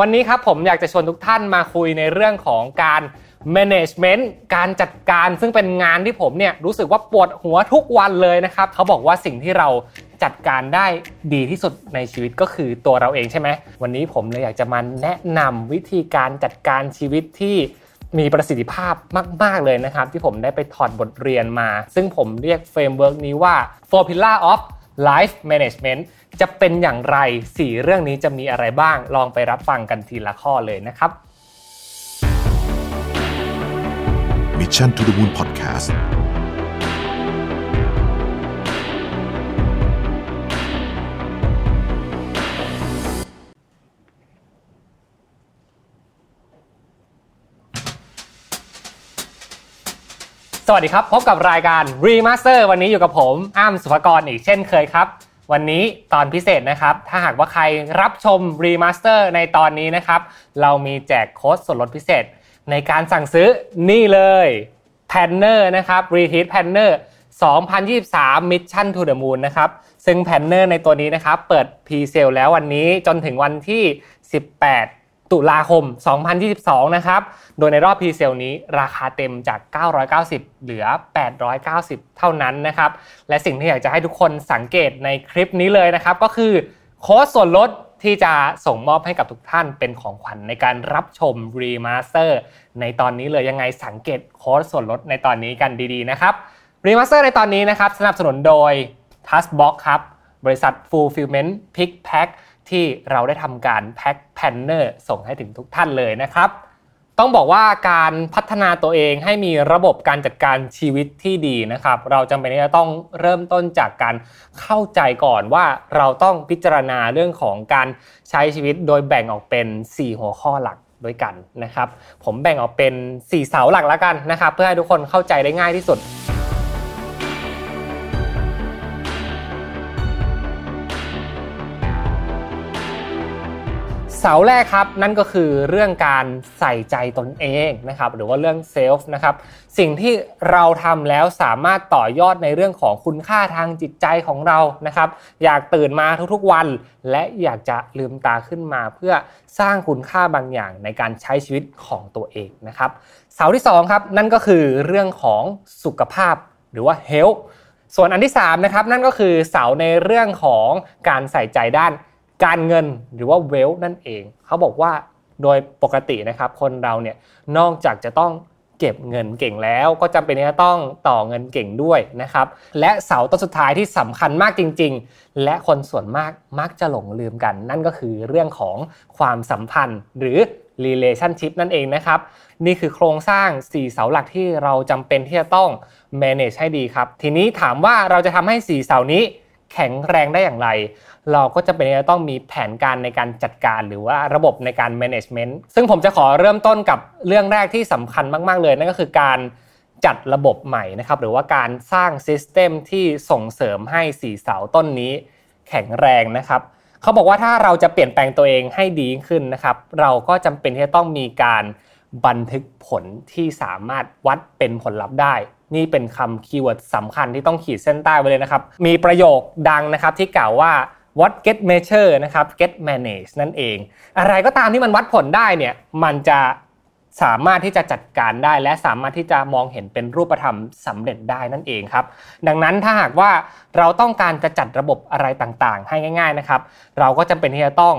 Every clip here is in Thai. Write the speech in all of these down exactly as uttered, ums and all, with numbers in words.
วันนี้ครับผมอยากจะชวนทุกท่านมาคุยในเรื่องของการ management การจัดการซึ่งเป็นงานที่ผมเนี่ยรู้สึกว่าปวดหัวทุกวันเลยนะครับเขาบอกว่าสิ่งที่เราจัดการได้ดีที่สุดในชีวิตก็คือตัวเราเองใช่ไหมวันนี้ผมเลยอยากจะมาแนะนำวิธีการจัดการชีวิตที่มีประสิทธิภาพมากๆเลยนะครับที่ผมได้ไปถอดบทเรียนมาซึ่งผมเรียกเฟรมเวิร์กนี้ว่า Four Pillar of Life Management จะเป็นอย่างไรสี่เรื่องนี้จะมีอะไรบ้างลองไปรับฟังกันทีละข้อเลยนะครับ Mission To The Moon Podcastสวัสดีครับพบกับรายการ Remaster วันนี้อยู่กับผมอ้ำสุภกรอีกเช่นเคยครับวันนี้ตอนพิเศษนะครับถ้าหากว่าใครรับชม Remaster ในตอนนี้นะครับเรามีแจกโค้ดส่วนลดพิเศษในการสั่งซื้อนี่เลย Panner นะครับ Retreat Panner สองพันยี่สิบสาม Mission To The Moon นะครับซึ่ง Panner ในตัวนี้นะครับเปิด Pre-sale แล้ววันนี้จนถึงวันที่สิบแปดตุลาคมสองพันยี่สิบสองนะครับโดยในรอบ Pre-sale นี้ราคาเต็มจากเก้าร้อยเก้าสิบเหลือแปดร้อยเก้าสิบเท่านั้นนะครับและสิ่งที่อยากจะให้ทุกคนสังเกตในคลิปนี้เลยนะครับก็คือโค้ดส่วนลดที่จะส่งมอบให้กับทุกท่านเป็นของขวัญในการรับชม Remaster ในตอนนี้เลยยังไงสังเกตโค้ดส่วนลดในตอนนี้กันดีๆนะครับ Remaster ในตอนนี้นะครับสนับสนุนโดย Taskbox ครับบริษัท Fulfillment Pick Packที่เราได้ทำการแพ็คแพนเนอร์ส่งให้ถึงทุกท่านเลยนะครับต้องบอกว่าการพัฒนาตัวเองให้มีระบบการจัดการชีวิตที่ดีนะครับเราจำเป็นที่จะต้องเริ่มต้นจากการเข้าใจก่อนว่าเราต้องพิจารณาเรื่องของการใช้ชีวิตโดยแบ่งออกเป็นสี่หัวข้อหลักด้วยกันนะครับผมแบ่งออกเป็นสี่เสาหลักละกันนะครับเพื่อให้ทุกคนเข้าใจได้ง่ายที่สุดเสาแรกครับนั่นก็คือเรื่องการใส่ใจตนเองนะครับหรือว่าเรื่องเซลฟ์นะครับสิ่งที่เราทำแล้วสามารถต่อยอดในเรื่องของคุณค่าทางจิตใจของเรานะครับอยากตื่นมาทุกๆวันและอยากจะลืมตาขึ้นมาเพื่อสร้างคุณค่าบางอย่างในการใช้ชีวิตของตัวเองนะครับเสาที่สองครับนั่นก็คือเรื่องของสุขภาพหรือว่าเฮลท์ส่วนอันที่สามนะครับนั่นก็คือเสาในเรื่องของการใส่ใจด้านการเงินหรือว่า wealth นั่นเองเขาบอกว่าโดยปกตินะครับคนเราเนี่ยนอกจากจะต้องเก็บเงินเก่งแล้วก็จำเป็นที่จะต้องต่อเงินเก่งด้วยนะครับและเสาต้นสุดท้ายที่สำคัญมากจริงๆและคนส่วนมากมักจะหลงลืมกันนั่นก็คือเรื่องของความสัมพันธ์หรือ relationship นั่นเองนะครับนี่คือโครงสร้างสี่เสาหลักที่เราจำเป็นที่จะต้อง manage ให้ดีครับทีนี้ถามว่าเราจะทำให้สี่เสานี้แข็งแรงได้อย่างไรเราก็จะเป็นจะต้องมีแผนการในการจัดการหรือว่าระบบในการ management ซึ่งผมจะขอเริ่มต้นกับเรื่องแรกที่สำคัญมากๆเลยนั่นก็คือการจัดระบบใหม่นะครับหรือว่าการสร้าง system ที่ส่งเสริมให้สี่เสาต้นนี้แข็งแรงนะครับเขาบอกว่าถ้าเราจะเปลี่ยนแปลงตัวเองให้ดีขึ้นนะครับเราก็จำเป็นที่จะต้องมีการบันทึกผลที่สามารถวัดเป็นผลลัพธ์ได้นี่เป็นคำคีย์เวิร์ดสำคัญที่ต้องขีดเส้นใต้ไว้เลยนะครับมีประโยคดังนะครับที่กล่าวว่า what get measure นะครับ get manage นั่นเองอะไรก็ตามที่มันวัดผลได้เนี่ยมันจะสามารถที่จะจัดการได้และสามารถที่จะมองเห็นเป็นรูปธรรมสำเร็จได้นั่นเองครับดังนั้นถ้าหากว่าเราต้องการจะจัดระบบอะไรต่างๆให้ง่ายๆนะครับเราก็จำเป็นที่จะต้อง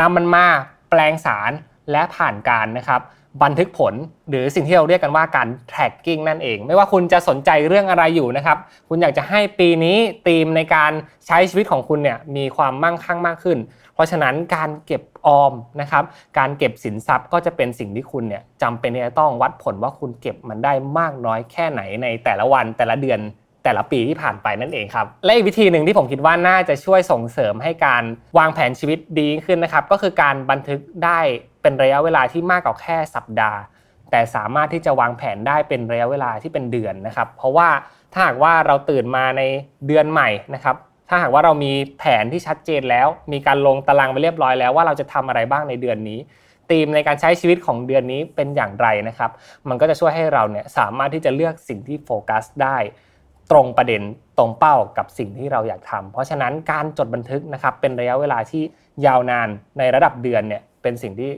นำมันมาแปลงสารและผ่านการนะครับบันทึกผลหรือสิ่งที่เราเรียกกันว่าการ tracking นั่นเองไม่ว่าคุณจะสนใจเรื่องอะไรอยู่นะครับคุณอยากจะให้ปีนี้ธีมในการใช้ชีวิตของคุณเนี่ยมีความมั่งคั่งมากขึ้นเพราะฉะนั้นการเก็บออมนะครับการเก็บสินทรัพย์ก็จะเป็นสิ่งที่คุณเนี่ยจำเป็นที่จะต้องวัดผลว่าคุณเก็บมันได้มากน้อยแค่ไหนในแต่ละวันแต่ละเดือนแต่ละปีที่ผ่านไปนั่นเองครับและอีกวิธีหนึ่งที่ผมคิดว่าน่าจะช่วยส่งเสริมให้การวางแผนชีวิตดีขึ้นนะครับก็คือการบันทึกได้เป็นระยะเวลาที่มากกว่าแค่สัปดาห์แต่สามารถที่จะวางแผนได้เป็นระยะเวลาที่เป็นเดือนนะครับเพราะว่าถ้าหากว่าเราตื่นมาในเดือนใหม่นะครับถ้าหากว่าเรามีแผนที่ชัดเจนแล้วมีการลงตารางไปเรียบร้อยแล้วว่าเราจะทำอะไรบ้างในเดือนนี้ธีมในการใช้ชีวิตของเดือนนี้เป็นอย่างไรนะครับมันก็จะช่วยให้เราเนี่ยสามารถที่จะเลือกสิ่งที่โฟกัสได้ตรงประเด็นตรงเป้ากับสิ่งที่เราอยากทำเพราะฉะนั้นการจดบันทึกนะครับเป็นระยะเวลาที่ยาวนานในระดับเดือนเนี่ย เป็นสิ่งที่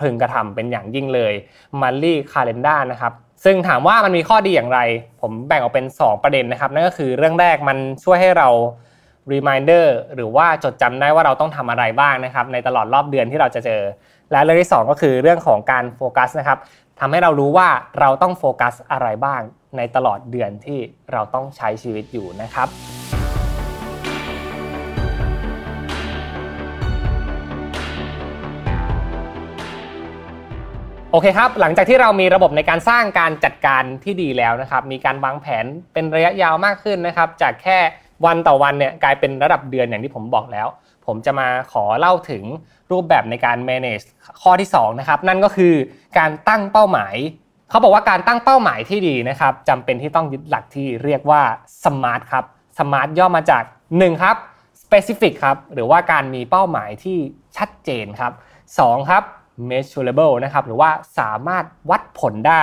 พึงกระทำเป็นอย่างยิ่งเลย Monthly Calendar นะครับซึ่งถามว่ามันมีข้อดีอย่างไรผมแบ่งออกเป็นสองประเด็นนะครับนั่นก็คือเรื่องแรกมันช่วยให้เรา reminder หรือว่าจดจำได้ว่าเราต้องทำอะไรบ้างนะครับในตลอดรอบเดือนที่เราจะเจอและเรื่องที่สองก็คือเรื่องของการโฟกัสนะครับทำให้เรารู้ว่าเราต้องโฟกัสอะไรบ้างในตลอดเดือนที่เราต้องใช้ชีวิตอยู่นะครับโอเคครับหลังจากที่เรามีระบบในการสร้างการจัดการที่ดีแล้วนะครับมีการวางแผนเป็นระยะยาวมากขึ้นนะครับจากแค่วันต่อวันเนี่ยกลายเป็นระดับเดือนอย่างที่ผมบอกแล้วผมจะมาขอเล่าถึงรูปแบบในการ manage ข้อที่สองนะครับนั่นก็คือการตั้งเป้าหมายเขาบอกว่าการตั้งเป้าหมายที่ดีนะครับจำเป็นที่ต้องยึดหลักที่เรียกว่า smart ครับ smart ย่อมาจากหนึ่งครับ specific ครับหรือว่าการมีเป้าหมายที่ชัดเจนครับสองครับmeasurable นะครับหรือว่าสามารถวัดผลได้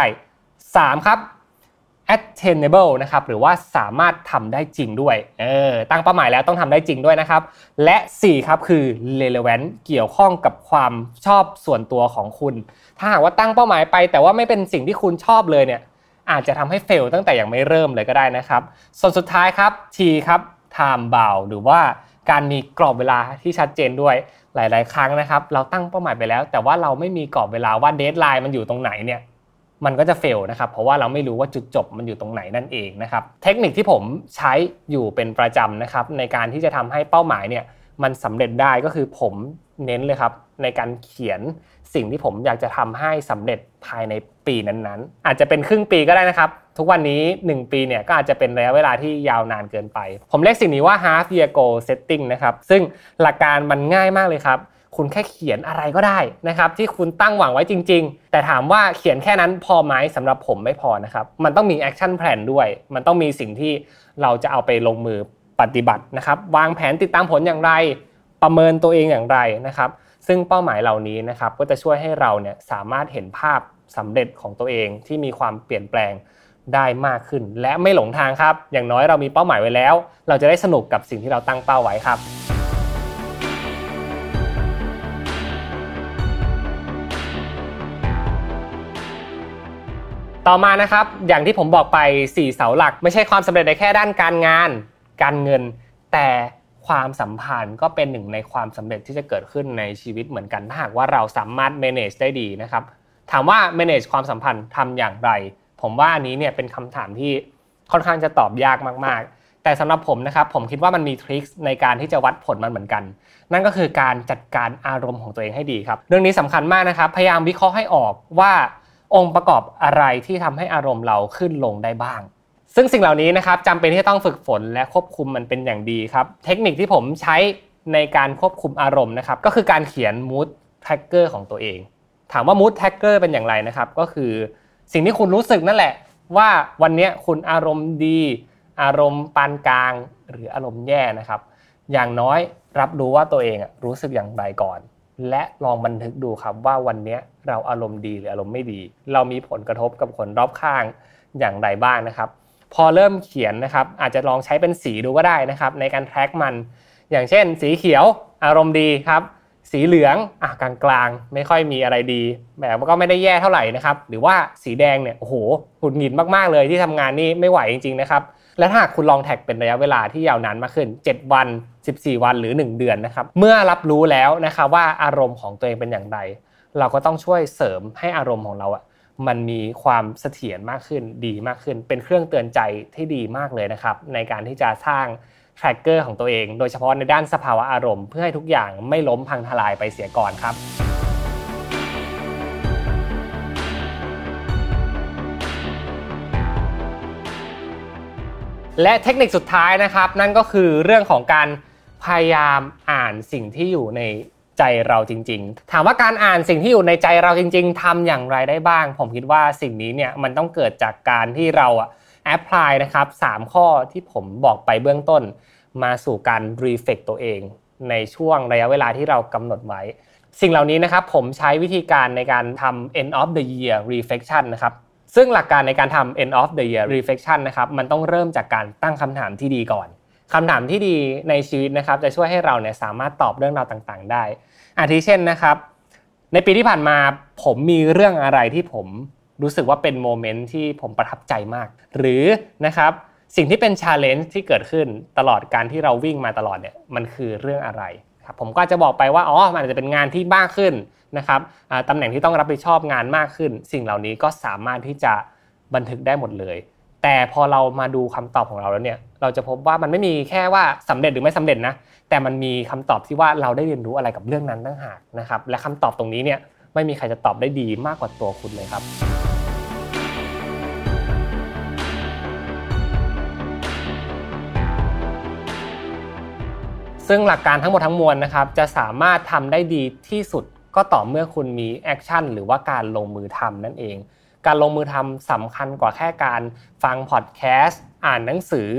สามครับ attainable นะครับหรือว่าสามารถทำได้จริงด้วยเออตั้งเป้าหมายแล้วต้องทำได้จริงด้วยนะครับและสี่ครับคือ relevant เกี่ยวข้องกับความชอบส่วนตัวของคุณถ้าหากว่าตั้งเป้าหมายไปแต่ว่าไม่เป็นสิ่งที่คุณชอบเลยเนี่ยอาจจะทำให้ fail ตั้งแต่ยังไม่เริ่มเลยก็ได้นะครับส่วนสุดท้ายครับ T ครับ time bound หรือว่าการมีกรอบเวลาที่ชัดเจนด้วยหลายๆครั้งนะครับเราตั้งเป้าหมายไปแล้วแต่ว่าเราไม่มีกรอบเวลาว่าเดดไลน์มันอยู่ตรงไหนเนี่ยมันก็จะเฟลนะครับเพราะว่าเราไม่รู้ว่าจุดจบมันอยู่ตรงไหนนั่นเองนะครับเทคนิคที่ผมใช้อยู่เป็นประจำนะครับในการที่จะทำให้เป้าหมายเนี่ยมันสำเร็จได้ก็คือผมเน้นเลยครับในการเขียนสิ่งที่ผมอยากจะทำให้สำเร็จภายในปีนั้นๆอาจจะเป็นครึ่งปีก็ได้นะครับทุกวันนี้หนึ่งปีเนี่ยก็อาจจะเป็นระยะเวลาที่ยาวนานเกินไปผมเรียกสิ่งนี้ว่า Half Year Goal Setting นะครับซึ่งหลักการมันง่ายมากเลยครับคุณแค่เขียนอะไรก็ได้นะครับที่คุณตั้งหวังไว้จริงๆแต่ถามว่าเขียนแค่นั้นพอไหมสำหรับผมไม่พอนะครับมันต้องมี Action Plan ด้วยมันต้องมีสิ่งที่เราจะเอาไปลงมือปฏิบัตินะครับวางแผนติดตามผลอย่างไรประเมินตัวเองอย่างไรนะครับซึ่งเป้าหมายเหล่านี้นะครับก็จะช่วยให้เราเนี่ยสามารถเห็นภาพสำเร็จของตัวเองที่มีความเปลี่ยนแปลงได้มากขึ้นและไม่หลงทางครับอย่างน้อยเรามีเป้าหมายไว้แล้วเราจะได้สนุกกับสิ่งที่เราตั้งเป้าไว้ครับต่อมานะครับอย่างที่ผมบอกไปสี่เสาหลักไม่ใช่ความสำเร็จในแค่ด้านการงานการเงินแต่ความสัมพันธ์ก็เป็นหนึ่งในความสำเร็จที่จะเกิดขึ้นในชีวิตเหมือนกันถ้าหากว่าเราสามารถ manage ได้ดีนะครับถามว่า manage ความสัมพันธ์ทำอย่างไรผมว่าอันนี้เนี่ยเป็นคำถามที่ค่อนข้างจะตอบยากมากๆแต่สำหรับผมนะครับผมคิดว่ามันมีทริคในการที่จะวัดผลมันเหมือนกันนั่นก็คือการจัดการอารมณ์ของตัวเองให้ดีครับเรื่องนี้สำคัญมากนะครับพยายามวิเคราะห์ให้ออกว่าองค์ประกอบอะไรที่ทำให้อารมณ์เราขึ้นลงได้บ้างซึ่งสิ่งเหล่านี้นะครับจำเป็นที่จะต้องฝึกฝนและควบคุมมันเป็นอย่างดีครับเทคนิคที่ผมใช้ในการควบคุมอารมณ์นะครับก็คือการเขียน Mood Tracker ของตัวเองถามว่า Mood Tracker เป็นอย่างไรนะครับก็คือสิ่งที่คุณรู้สึกนั่นแหละว่าวันนี้คุณอารมณ์ดีอารมณ์ปานกลางหรืออารมณ์แย่นะครับอย่างน้อยรับรู้ว่าตัวเองรู้สึกอย่างไรก่อนและลองบันทึกดูครับว่าวันนี้เราอารมณ์ดีหรืออารมณ์ไม่ดีเรามีผลกระทบกับคนรอบข้างอย่างไรบ้างนะครับพอเริ่มเขียนนะครับอาจจะลองใช้เป็นสีดูก็ได้นะครับในการแทร็กมันอย่างเช่นสีเขียวอารมณ์ดีครับสีเหลืองอ่ะกลางๆไม่ค่อยมีอะไรดีแบบก็ไม่ได้แย่เท่าไหร่นะครับหรือว่าสีแดงเนี่ยโอ้โหหงุดหงิดมากๆเลยที่ทำงานนี่ไม่ไหวจริงๆนะครับและถ้าคุณลองแท็กเป็นระยะเวลาที่ยาวนานมากขึ้นเจ็ดวันสิบสี่วันหรือหนึ่งเดือนนะครับเมื่อรับรู้แล้วนะครับว่าอารมณ์ของตัวเองเป็นอย่างไรเราก็ต้องช่วยเสริมให้อารมณ์ของเราอ่ะมันมีความเสถียรมากขึ้นดีมากขึ้นเป็นเครื่องเตือนใจที่ดีมากเลยนะครับในการที่จะสร้างแทร็กเกอร์ของตัวเองโดยเฉพาะในด้านสภาวะอารมณ์เพื่อให้ทุกอย่างไม่ล้มพังทลายไปเสียก่อนครับและเทคนิคสุดท้ายนะครับนั่นก็คือเรื่องของการพยายามอ่านสิ่งที่อยู่ในใจเราจริงๆถามว่าการอ่านสิ่งที่อยู่ในใจเราจริงๆทำอย่างไรได้บ้างผมคิดว่าสิ่งนี้เนี่ยมันต้องเกิดจากการที่เราอะแอพพลายนะครับสามข้อที่ผมบอกไปเบื้องต้นมาสู่การรีเฟกตัวเองในช่วงระยะเวลาที่เรากำหนดไว้สิ่งเหล่านี้นะครับผมใช้วิธีการในการทำ end of the year reflection นะครับซึ่งหลักการในการทำ end of the year reflection นะครับมันต้องเริ่มจากการตั้งคำถามที่ดีก่อนคำถามที่ดีในชีวิตนะครับจะช่วยให้เราเนี่ยสามารถตอบเรื่องราวต่างๆได้อาทิเช่นนะครับ ในปีที่ผ่านมาผมมีเรื่องอะไรที่ผมรู้สึกว่าเป็นโมเมนต์ที่ผมประทับใจมากหรือนะครับสิ่งที่เป็น challenge ที่เกิดขึ้นตลอดการที่เราวิ่งมาตลอดเนี่ยมันคือเรื่องอะไรครับผมก็จะบอกไปว่าอ๋อมันอาจจะเป็นงานที่มากขึ้นนะครับอ่าตำแหน่งที่ต้องรับผิดชอบงานมากขึ้นสิ่งเหล่านี้ก็สามารถที่จะบันทึกได้หมดเลยแต่พอเรามาดูคำตอบของเราแล้วเนี่ยเราจะพบว่ามันไม่มีแค่ว่าสำเร็จหรือไม่สำเร็จนะแต่มันมีคำตอบที่ว่าเราได้เรียนรู้อะไรกับเรื่องนั้นต่างหากนะครับและคำตอบตรงนี้เนี่ยไม่มีใครจะตอบได้ดีมากกว่าตัวคุณเลยครับซึ่งหลักการทั้งหมดทั้งมวลนะครับจะสามารถทำได้ดีที่สุดก็ต่อเมื่อคุณมีแอคชั่นหรือว่าการลงมือทำนั่นเองการลงมือทำสำคัญกว่าแค่การฟังพอดแคสต์อ่านหนังสือ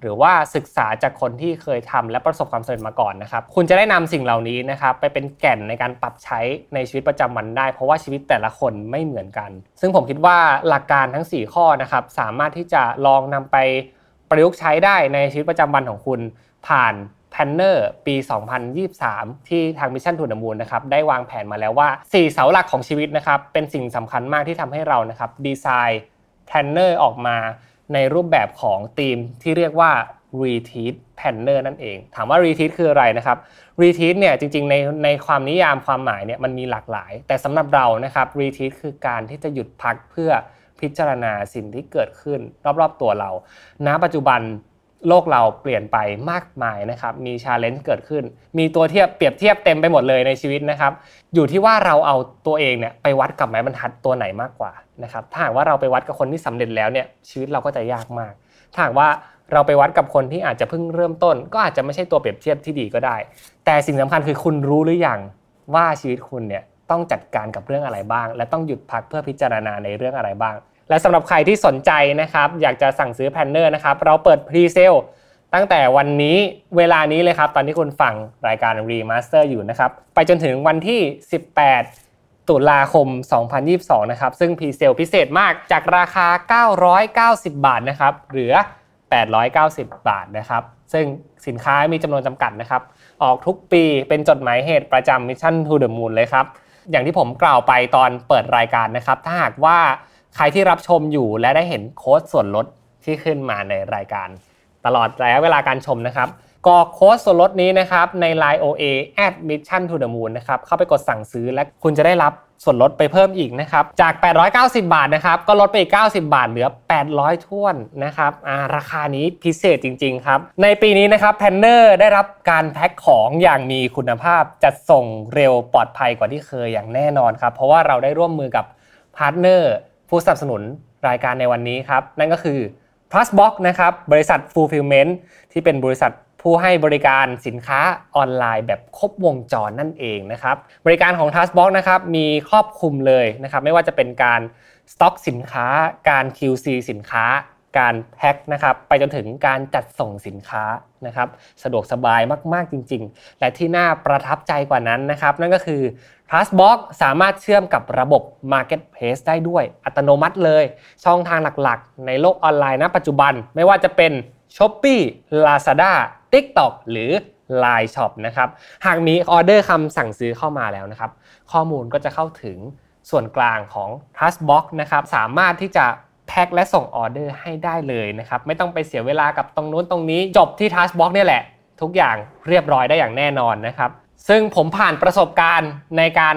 หรือว่าศึกษาจากคนที่เคยทำและประสบความสำเร็จมาก่อนนะครับคุณจะได้นำสิ่งเหล่านี้นะครับไปเป็นแก่นในการปรับใช้ในชีวิตประจำวันได้เพราะว่าชีวิตแต่ละคนไม่เหมือนกันซึ่งผมคิดว่าหลักการทั้งสี่ข้อนะครับสามารถที่จะลองนำไปประยุกต์ใช้ได้ในชีวิตประจำวันของคุณผ่านPanner ปี สองพันยี่สิบสาม ที่ทาง Mission To The Moon นะครับได้วางแผนมาแล้วว่าสี่เสาหลักของชีวิตนะครับเป็นสิ่งสำคัญมากที่ทำให้เรานะครับดีไซน์ Panner ออกมาในรูปแบบของธีมที่เรียกว่า Retreat Panner นั่นเองถามว่า Retreat คืออะไรนะครับ Retreat เนี่ยจริงๆในในความนิยามความหมายเนี่ยมันมีหลากหลายแต่สำหรับเรานะครับ Retreat คือการที่จะหยุดพักเพื่อพิจารณาสิ่งที่เกิดขึ้นรอบๆตัวเราณปัจจุบันโลกเราเปลี่ยนไปมากมายนะครับมี challenge เกิดขึ้นมีตัวเทียบเปรียบเทียบเต็มไปหมดเลยในชีวิตนะครับอยู่ที่ว่าเราเอาตัวเองเนี่ยไปวัดกับไม้บรรทัดตัวไหนมากกว่านะครับถ้าหากว่าเราไปวัดกับคนที่สำเร็จแล้วเนี่ยชีวิตเราก็จะยากมากถ้าหากว่าเราไปวัดกับคนที่อาจจะเพิ่งเริ่มต้นก็อาจจะไม่ใช่ตัวเปรียบเทียบที่ดีก็ได้แต่สิ่งสำคัญคือคุณรู้หรือยังว่าชีวิตคุณเนี่ยต้องจัดการกับเรื่องอะไรบ้างและต้องหยุดพักเพื่อพิจารณาในเรื่องอะไรบ้างและสำหรับใครที่สนใจนะครับอยากจะสั่งซื้อ Panner นะครับเราเปิดพรีเซลตั้งแต่วันนี้เวลานี้เลยครับตอนที่คุณฟังรายการ Remaster อยู่นะครับไปจนถึงวันที่สิบแปดตุลาคมสองพันยี่สิบสองนะครับซึ่งพรีเซลพิเศษมากจากราคาเก้าร้อยเก้าสิบบาทนะครับเหลือแปดร้อยเก้าสิบบาทนะครับซึ่งสินค้ามีจำนวนจำกัดนะครับออกทุกปีเป็นจดหมายเหตุประจำ Mission To The Moon เลยครับอย่างที่ผมกล่าวไปตอนเปิดรายการนะครับถ้าหากว่าใครที่รับชมอยู่และได้เห็นโค้ดส่วนลดที่ขึ้นมาในรายการตลอดระยะเวลาการชมนะครับกรอกโค้ดส่วนลดนี้นะครับใน ไลน์ โอ เอ แอท มิชชั่น ทู เดอะ มูน นะครับเข้าไปกดสั่งซื้อและคุณจะได้รับส่วนลดไปเพิ่มอีกนะครับจากแปดร้อยเก้าสิบบาทนะครับก็ลดไปอีกเก้าสิบบาทเหลือแปดร้อยถ้วนนะครับอ่าราคานี้พิเศษจริงๆครับในปีนี้นะครับ Panner ได้รับการแพ็คของอย่างมีคุณภาพจัดส่งเร็วปลอดภัยกว่าที่เคยอย่างแน่นอนครับเพราะว่าเราได้ร่วมมือกับพาร์ทเนอร์ผู้สนับสนุนรายการในวันนี้ครับนั่นก็คือ Trust Box นะครับบริษัท Fulfillment ที่เป็นบริษัทผู้ให้บริการสินค้าออนไลน์แบบครบวงจรนั่นเองนะครับบริการของ Trust Box นะครับมีครอบคลุมเลยนะครับไม่ว่าจะเป็นการสต็อกสินค้าการ คิว ซี สินค้าการแพ็คนะครับไปจนถึงการจัดส่งสินค้านะครับสะดวกสบายมากๆจริงๆและที่น่าประทับใจกว่านั้นนะครับนั่นก็คือ Trust Box สามารถเชื่อมกับระบบ Marketplace ได้ด้วยอัตโนมัติเลยช่องทางหลักๆในโลกออนไลน์ณปัจจุบันไม่ว่าจะเป็น Shopee Lazada TikTok หรือ ไลน์ Shop นะครับหากมีออเดอร์คำสั่งซื้อเข้ามาแล้วนะครับข้อมูลก็จะเข้าถึงส่วนกลางของ Trust Box นะครับสามารถที่จะแพ็คและส่งออเดอร์ให้ได้เลยนะครับไม่ต้องไปเสียเวลากับตรงนู้นตรงนี้จบที่ Taskbox เนี่ยแหละทุกอย่างเรียบร้อยได้อย่างแน่นอนนะครับซึ่งผมผ่านประสบการณ์ในการ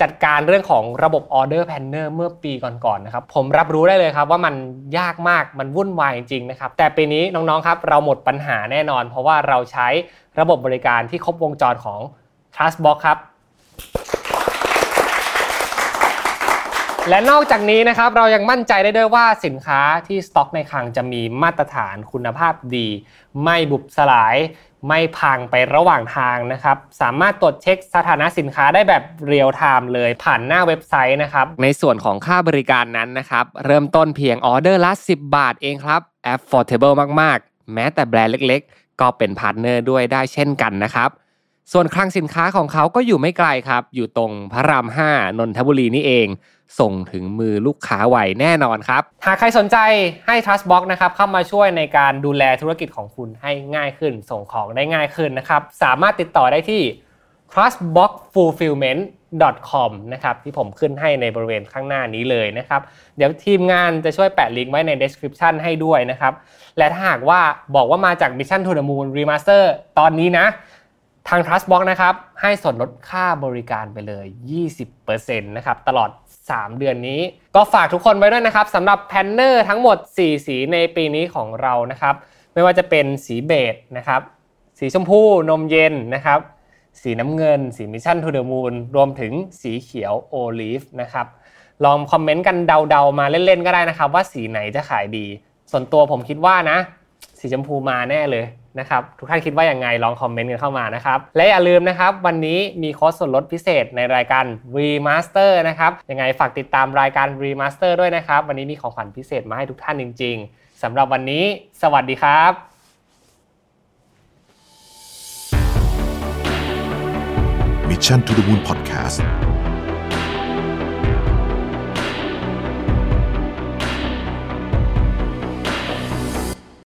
จัดการเรื่องของระบบออเดอร์แพนเนอร์เมื่อปีก่อนๆนะครับผมรับรู้ได้เลยครับว่ามันยากมากมันวุ่นวายจริงๆนะครับแต่ปีนี้น้องๆครับเราหมดปัญหาแน่นอนเพราะว่าเราใช้ระบบบริการที่ครบวงจรของ Taskbox ครับและนอกจากนี้นะครับเรายังมั่นใจได้ด้วยว่าสินค้าที่สต็อกในคลังจะมีมาตรฐานคุณภาพดีไม่บุบสลายไม่พังไประหว่างทางนะครับสามารถตรวจเช็คสถานะสินค้าได้แบบเรียลไทม์เลยผ่านหน้าเว็บไซต์นะครับในส่วนของค่าบริการนั้นนะครับเริ่มต้นเพียงออเดอร์ละสิบบาทเองครับ affordable มากๆแม้แต่แบรนด์เล็กๆก็เป็นพาร์ทเนอร์ด้วยได้เช่นกันนะครับส่วนคลังสินค้าของเขาก็อยู่ไม่ไกลครับอยู่ตรงพระรามห้านนทบุรีนี่เองส่งถึงมือลูกค้าไวแน่นอนครับหากใครสนใจให้ Trustbox นะครับเข้ามาช่วยในการดูแลธุรกิจของคุณให้ง่ายขึ้นส่งของได้ง่ายขึ้นนะครับสามารถติดต่อได้ที่ ทัสบ็อกซ์ฟูลฟิลเมนต์ ดอท คอม นะครับที่ผมขึ้นให้ในบริเวณข้างหน้านี้เลยนะครับเดี๋ยวทีมงานจะช่วยแปะลิงก์ไว้ใน description ให้ด้วยนะครับและถ้าหากว่าบอกว่ามาจาก Mission To The Moon Remaster ตอนนี้นะทาง Trust Box นะครับให้ส่วนลดค่าบริการไปเลย ยี่สิบเปอร์เซ็นต์ นะครับตลอดสามเดือนนี้ก็ฝากทุกคนไว้ด้วยนะครับสำหรับ Panner ทั้งหมดสี่สีในปีนี้ของเรานะครับไม่ว่าจะเป็นสีเบจนะครับสีชมพูนมเย็นนะครับสีน้ำเงินสี Mission To The Moon รวมถึงสีเขียวโอลีฟนะครับลองคอมเมนต์กันเดาๆมาเล่นๆก็ได้นะครับว่าสีไหนจะขายดีส่วนตัวผมคิดว่านะสีชมพูมาแน่เลยนะครับทุกท่านคิดว่ายังไงลองคอมเมนต์กันเข้ามานะครับและอย่าลืมนะครับวันนี้มีโค้ดส่วนลดพิเศษในรายการ Remaster นะครับยังไงฝากติดตามรายการ Remaster ด้วยนะครับวันนี้มีของขวัญพิเศษมาให้ทุกท่านจริงๆสำหรับวันนี้สวัสดีครับMission to the Moon Podcast